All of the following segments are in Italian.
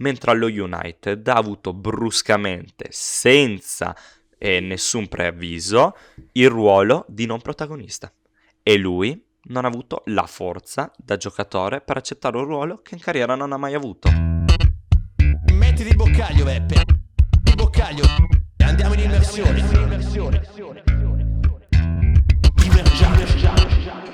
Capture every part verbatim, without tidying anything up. mentre allo United ha avuto bruscamente, senza eh, nessun preavviso, il ruolo di non protagonista. E lui non ha avuto la forza da giocatore per accettare un ruolo che in carriera non ha mai avuto. Metti di boccaglio, Beppe. Di boccaglio. Andiamo in immersione. Andiamo in immersione.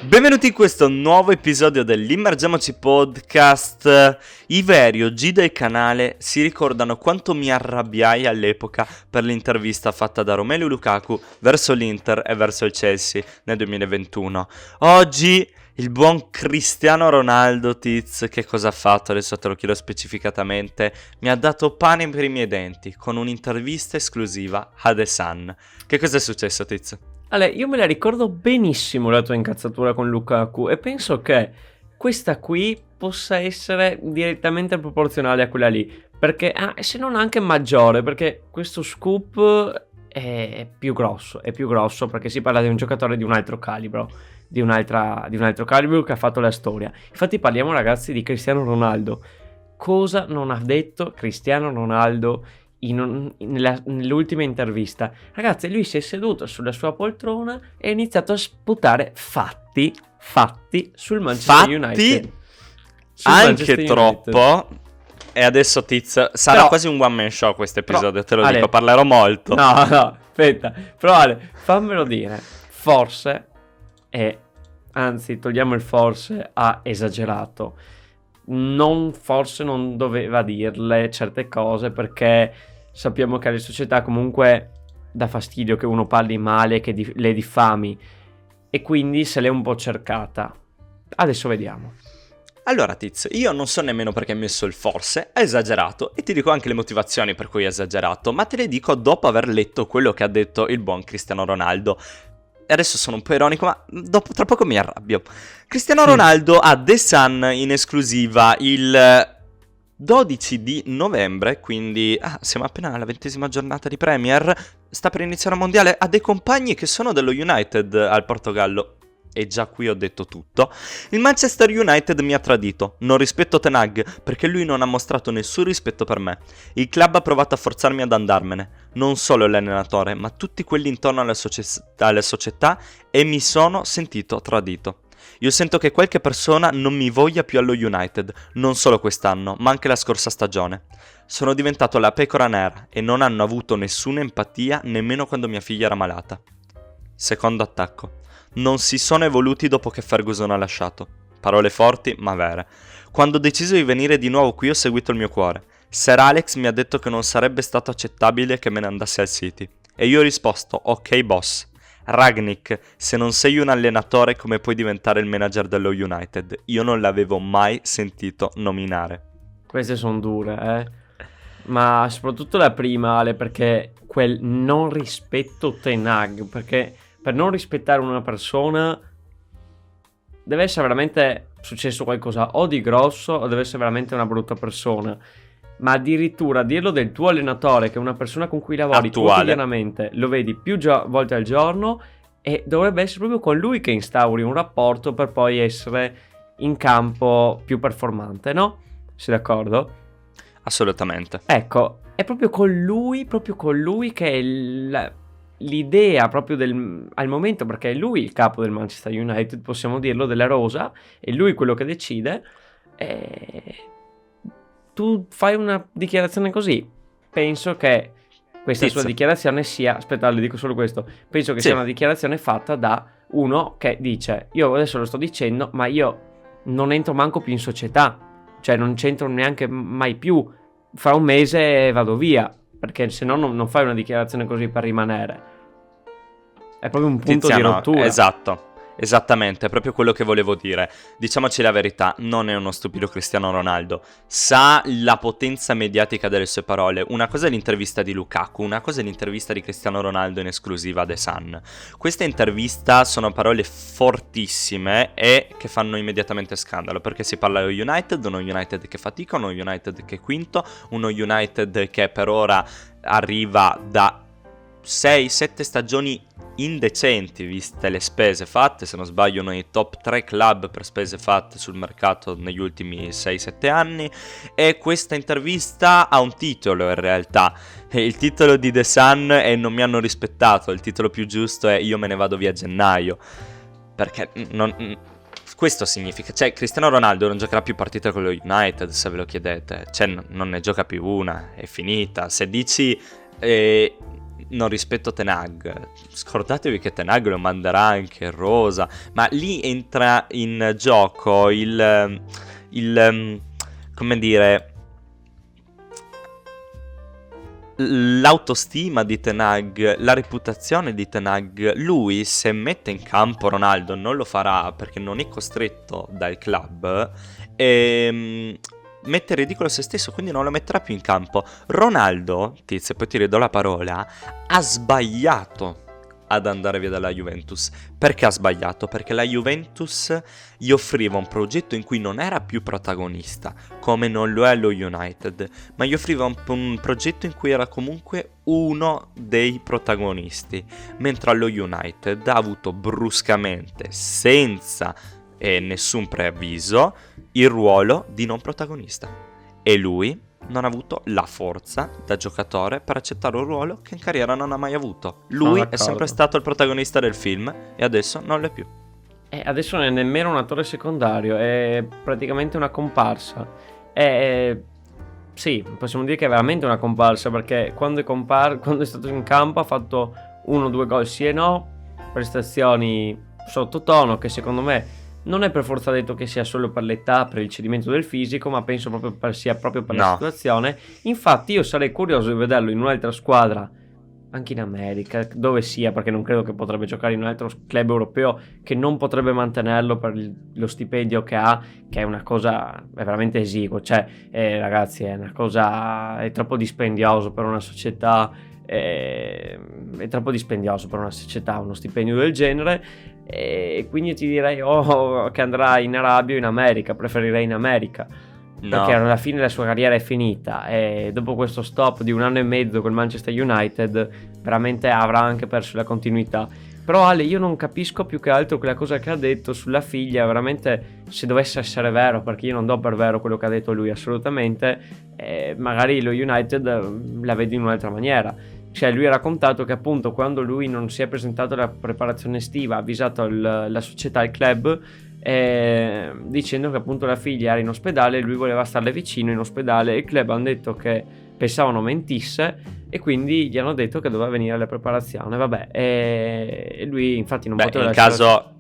Benvenuti in questo nuovo episodio dell'Immergiamoci Podcast. I veri O G del canale si ricordano quanto mi arrabbiai all'epoca per l'intervista fatta da Romelu Lukaku verso l'Inter e verso il Chelsea nel duemilaventuno. Oggi il buon Cristiano Ronaldo, Tiz, che cosa ha fatto? Adesso te lo chiedo specificatamente. Mi ha dato pane per i miei denti con un'intervista esclusiva a The Sun. Che cosa è successo, Tiz? Ale, io me la ricordo benissimo la tua incazzatura con Lukaku e penso che questa qui possa essere direttamente proporzionale a quella lì, perché ah, se non anche maggiore, perché questo scoop è più grosso, è più grosso perché si parla di un giocatore di un altro calibro, di, un'altra, di un altro calibro che ha fatto la storia. Infatti parliamo, ragazzi, di Cristiano Ronaldo. Cosa non ha detto Cristiano Ronaldo In un, nella, nell'ultima intervista? Ragazzi, lui si è seduto sulla sua poltrona e ha iniziato a sputare fatti fatti sul Manchester fatti United sul anche Manchester troppo United. E adesso, Tiz, sarà però quasi un one man show questo episodio, te lo Ale, dico, parlerò molto. No no aspetta, però Ale, fammelo dire, forse eh, anzi togliamo il forse, ha esagerato. Non, forse non doveva dirle certe cose, perché sappiamo che alle società comunque dà fastidio che uno parli male, che dif- le diffami, e quindi se l'è un po' cercata. Adesso vediamo. Allora, Tiz, io non so nemmeno perché ha messo il forse, ha esagerato, e ti dico anche le motivazioni per cui ha esagerato, ma te le dico dopo aver letto quello che ha detto il buon Cristiano Ronaldo. Adesso sono un po' ironico, ma dopo, tra poco mi arrabbio. Cristiano Ronaldo ha The Sun in esclusiva il dodici di novembre, quindi ah, siamo appena alla ventesima giornata di Premier, sta per iniziare il mondiale, ha dei compagni che sono dello United al Portogallo. E già qui ho detto tutto. Il Manchester United mi ha tradito, non rispetto Ten Hag perché lui non ha mostrato nessun rispetto per me. Il club ha provato a forzarmi ad andarmene, non solo l'allenatore ma tutti quelli intorno alla, socie- alla società, e mi sono sentito tradito. Io sento che qualche persona non mi voglia più allo United, non solo quest'anno ma anche la scorsa stagione. Sono diventato la pecora nera e non hanno avuto nessuna empatia nemmeno quando mia figlia era malata. Secondo attacco. Non si sono evoluti dopo che Ferguson ha lasciato. Parole forti ma vere. Quando ho deciso di venire di nuovo qui ho seguito il mio cuore. Sir Alex mi ha detto che non sarebbe stato accettabile che me ne andassi al City. E io ho risposto, ok boss. Ragnik, se non sei un allenatore come puoi diventare il manager dello United? Io non l'avevo mai sentito nominare. Queste sono dure, eh. Ma soprattutto la prima, Ale, perché quel non rispetto Ten Hag, perché per non rispettare una persona deve essere veramente successo qualcosa o di grosso o deve essere veramente una brutta persona. Ma addirittura dirlo del tuo allenatore, che è una persona con cui lavori attuale quotidianamente, lo vedi più gio- volte al giorno, e dovrebbe essere proprio con lui che instauri un rapporto per poi essere in campo più performante, no? Sei d'accordo? Assolutamente. Ecco, è proprio con lui, proprio con lui che è il... l'idea proprio del, al momento, perché è lui il capo del Manchester United, possiamo dirlo, della rosa, è lui quello che decide, e tu fai una dichiarazione così. Penso che questa Tizzo. sua dichiarazione sia, aspetta, le dico solo questo, penso che sì. sia una dichiarazione fatta da uno che dice, io adesso lo sto dicendo ma io non entro manco più in società, cioè non c'entro neanche mai più, fra un mese vado via. Perché se no non fai una dichiarazione così per rimanere. È proprio un punto Tiziano, di rottura. Esatto, esattamente, è proprio quello che volevo dire. Diciamoci la verità, non è uno stupido Cristiano Ronaldo. Sa la potenza mediatica delle sue parole. Una cosa è l'intervista di Lukaku, una cosa è l'intervista di Cristiano Ronaldo in esclusiva a The Sun. Questa intervista sono parole fortissime e che fanno immediatamente scandalo, perché si parla di United, uno United che fatica, uno United che è quinto, uno United che per ora arriva da sei sette stagioni indecenti viste le spese fatte. Se non sbaglio nei top tre club per spese fatte sul mercato negli ultimi sei sette anni, e questa intervista ha un titolo in realtà. Il titolo di The Sun è "Non mi hanno rispettato", il titolo più giusto è "Io me ne vado via a gennaio", perché non... questo significa, cioè Cristiano Ronaldo non giocherà più partite con lo United, se ve lo chiedete, cioè non ne gioca più una, è finita. Se dici eh... non rispetto Ten Hag, scordatevi che Ten Hag lo manderà anche rosa, ma lì entra in gioco il, il come dire, l'autostima di Ten Hag, la reputazione di Ten Hag. Lui, se mette in campo Ronaldo, non lo farà perché non è costretto dal club, e mette in ridicolo se stesso, quindi non lo metterà più in campo. Ronaldo, tizio, poi ti ridò la parola, ha sbagliato ad andare via dalla Juventus. Perché ha sbagliato? Perché la Juventus gli offriva un progetto in cui non era più protagonista, come non lo è lo United, ma gli offriva un, un progetto in cui era comunque uno dei protagonisti, mentre allo United ha avuto bruscamente, senza e nessun preavviso, il ruolo di non protagonista, e lui non ha avuto la forza da giocatore per accettare un ruolo che in carriera non ha mai avuto. Lui è sempre stato il protagonista del film e adesso non lo è più, e adesso non è nemmeno un attore secondario, è praticamente una comparsa. È... sì, possiamo dire che è veramente una comparsa, perché quando è, compar- quando è stato in campo ha fatto uno o due gol sì e no, prestazioni sottotono, che secondo me non è per forza detto che sia solo per l'età, per il cedimento del fisico, ma penso proprio per, sia proprio per no. la situazione. Infatti io sarei curioso di vederlo in un'altra squadra, anche in America, dove sia, perché non credo che potrebbe giocare in un altro club europeo che non potrebbe mantenerlo per il, lo stipendio che ha, che è una cosa, è veramente esiguo. Cioè, eh, ragazzi, è una cosa, è troppo dispendioso per una società, è, è troppo dispendioso per una società uno stipendio del genere. E quindi ti direi oh, che andrà in Arabia o in America, preferirei in America, no. Perché alla fine la sua carriera è finita, e dopo questo stop di un anno e mezzo col Manchester United veramente avrà anche perso la continuità. Però Ale, io non capisco più che altro quella cosa che ha detto sulla figlia, veramente, se dovesse essere vero, perché io non do per vero quello che ha detto lui assolutamente, eh, magari lo United la vede in un'altra maniera. Cioè, lui ha raccontato che appunto quando lui non si è presentato alla preparazione estiva ha avvisato il, la società, il club, eh, dicendo che appunto la figlia era in ospedale e lui voleva starle vicino in ospedale, e il club hanno detto che pensavano mentisse e quindi gli hanno detto che doveva venire alla preparazione. Vabbè, e, e lui infatti non Beh, poteva... in caso...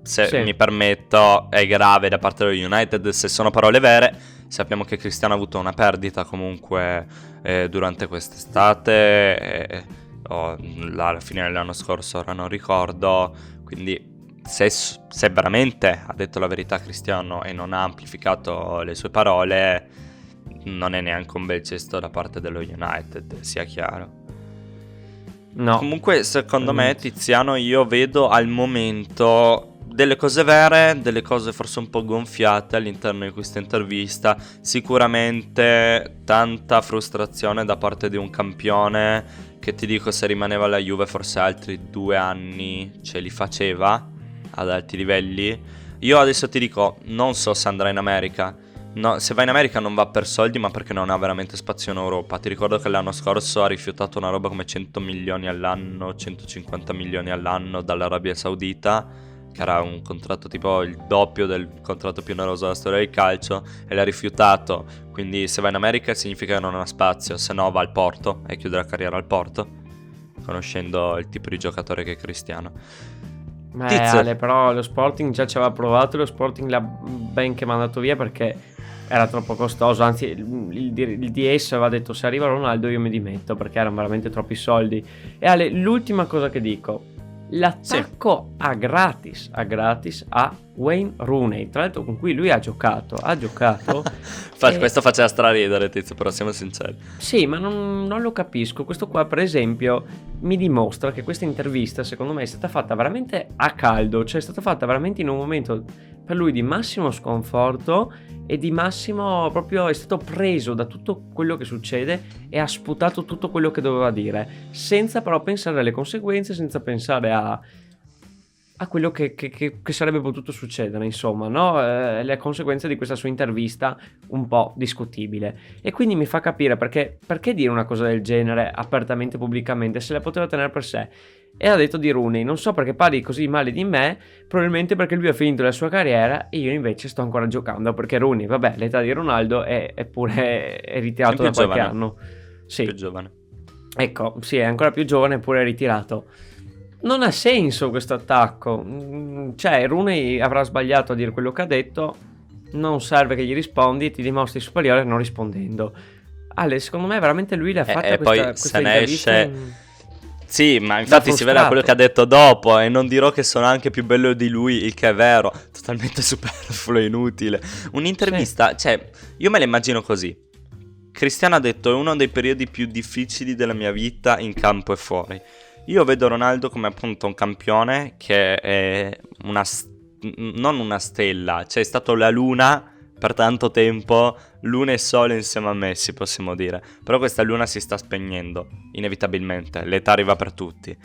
Se sì. mi permetto, è grave da parte dello United, se sono parole vere. Sappiamo che Cristiano ha avuto una perdita comunque eh, durante quest'estate, eh, oh, alla fine dell'anno scorso, ora non ricordo. Quindi se, se veramente ha detto la verità Cristiano e non ha amplificato le sue parole, non è neanche un bel gesto da parte dello United, sia chiaro. No. Comunque secondo me, Tiziano, io vedo al momento delle cose vere, delle cose forse un po' gonfiate all'interno di questa intervista. Sicuramente tanta frustrazione da parte di un campione che, ti dico, se rimaneva alla Juve forse altri due anni ce li faceva ad alti livelli. Io adesso ti dico, non so se andrà in America. No, se va in America non va per soldi, ma perché non ha veramente spazio in Europa. Ti ricordo che l'anno scorso ha rifiutato una roba come cento milioni all'anno, centocinquanta milioni all'anno dall'Arabia Saudita, che era un contratto tipo il doppio del contratto più oneroso della storia del calcio, e l'ha rifiutato. Quindi se va in America significa che non ha spazio, se no va al Porto e chiude la carriera al Porto, conoscendo il tipo di giocatore che è Cristiano. Ma Ale, però lo Sporting già ci aveva provato, lo Sporting l'ha ben che mandato via perché era troppo costoso, anzi il, il D S aveva detto se arriva Ronaldo io mi dimetto, perché erano veramente troppi soldi. E Ale, l'ultima cosa che dico, l'attacco sì. a gratis a gratis a Wayne Rooney, tra l'altro con cui lui ha giocato ha giocato e... questo faceva straridere, Tizio, però siamo sinceri. Sì, ma non, non lo capisco. Questo qua per esempio mi dimostra che questa intervista secondo me è stata fatta veramente a caldo, cioè è stata fatta veramente in un momento per lui di massimo sconforto, e Di Massimo proprio è stato preso da tutto quello che succede e ha sputato tutto quello che doveva dire, senza però pensare alle conseguenze, senza pensare a, a quello che, che, che sarebbe potuto succedere, insomma, no? Eh, le conseguenze di questa sua intervista un po' discutibile. E quindi mi fa capire perché, perché dire una cosa del genere apertamente, pubblicamente, se la poteva tenere per sé. E ha detto di Rooney: non so perché parli così male di me, probabilmente perché lui ha finito la sua carriera e io invece sto ancora giocando, perché Rooney, vabbè, l'età di Ronaldo è, è pure è ritirato da qualche anno. Sì. Più giovane. Ecco, sì, è ancora più giovane eppure è ritirato. Non ha senso questo attacco, cioè Rooney avrà sbagliato a dire quello che ha detto, non serve che gli rispondi, ti dimostri superiore non rispondendo. Ale, secondo me veramente lui l'ha fatta e, questa, e poi questa se ne esce... Sì, ma infatti si vedrà quello che ha detto dopo. E non dirò che sono anche più bello di lui, il che è vero, totalmente superfluo e inutile. Un'intervista, sì. Cioè, io me la immagino così. Cristiano ha detto: è uno dei periodi più difficili della mia vita, in campo e fuori. Io vedo Ronaldo come appunto un campione che è una st- non una stella, cioè è stato la luna per tanto tempo, luna e sole insieme a Messi, possiamo dire. Però questa luna si sta spegnendo, inevitabilmente, l'età arriva per tutti.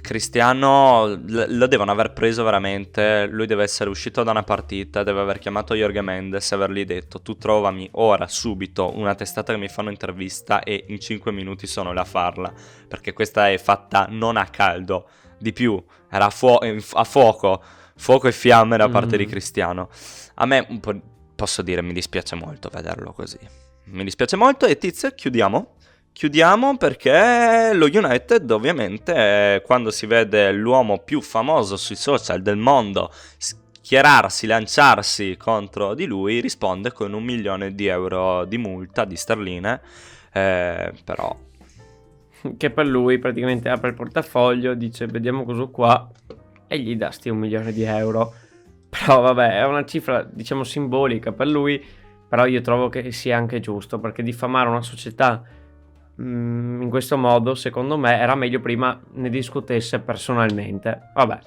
Cristiano l- lo devono aver preso veramente, lui deve essere uscito da una partita, deve aver chiamato Jorge Mendes e avergli detto: tu trovami ora, subito, una testata che mi fa un'intervista e in cinque minuti sono là a farla, perché questa è fatta non a caldo, di più, era fuo- a fuoco, fuoco e fiamme da parte mm. di Cristiano. A me un po'... Posso dire, mi dispiace molto vederlo così. Mi dispiace molto e tizio, chiudiamo. Chiudiamo perché lo United ovviamente, quando si vede l'uomo più famoso sui social del mondo schierarsi, lanciarsi contro di lui, risponde con un milione di euro di multa, di sterline, eh, però... Che per lui praticamente apre il portafoglio, dice vediamo cosa qua e gli dà sti un milione di euro. Però vabbè, è una cifra diciamo simbolica per lui, però io trovo che sia anche giusto, perché diffamare una società mh, in questo modo, secondo me, era meglio prima ne discutesse personalmente. Vabbè.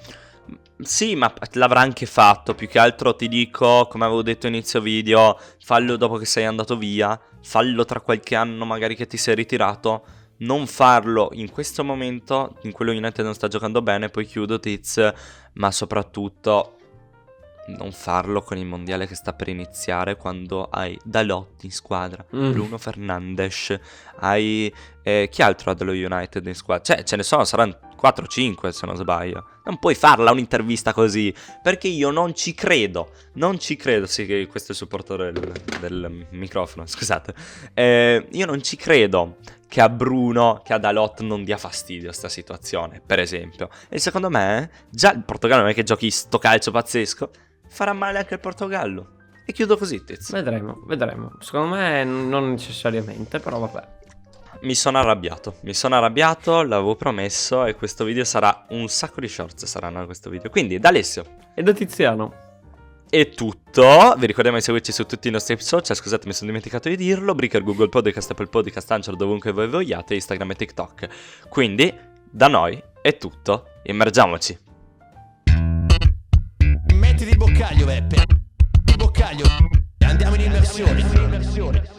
Sì, ma l'avrà anche fatto, più che altro ti dico, come avevo detto inizio video, fallo dopo che sei andato via, fallo tra qualche anno magari che ti sei ritirato. Non farlo in questo momento, in quello United non sta giocando bene, poi chiudo Tiz, ma soprattutto... non farlo con il mondiale che sta per iniziare, quando hai Dalot in squadra, mm. Bruno Fernandes, hai... Eh, chi altro ha dello United in squadra? Cioè, ce ne sono, saranno quattro o cinque se non sbaglio. Non puoi farla un'intervista così, perché io non ci credo, non ci credo, sì che questo è il supportore del, del microfono, scusate. Eh, io non ci credo che a Bruno, che a Dalot non dia fastidio sta situazione, per esempio. E secondo me, già il Portogallo non è che giochi sto calcio pazzesco, farà male anche il Portogallo. E chiudo così, Tiz. Vedremo, vedremo. Secondo me non necessariamente, però vabbè. Mi sono arrabbiato, mi sono arrabbiato, l'avevo promesso e questo video sarà un sacco di shorts, saranno questo video. Quindi da Alessio e da Tiziano è tutto. Vi ricordiamo di seguirci su tutti i nostri social, scusate mi sono dimenticato di dirlo, Breaker, Google Podcast, Apple Podcast, Anchor, dovunque voi vogliate, Instagram e TikTok. Quindi da noi è tutto, immergiamoci. Metti di boccaglio, Beppe, di boccaglio, andiamo in immersione. Immersione.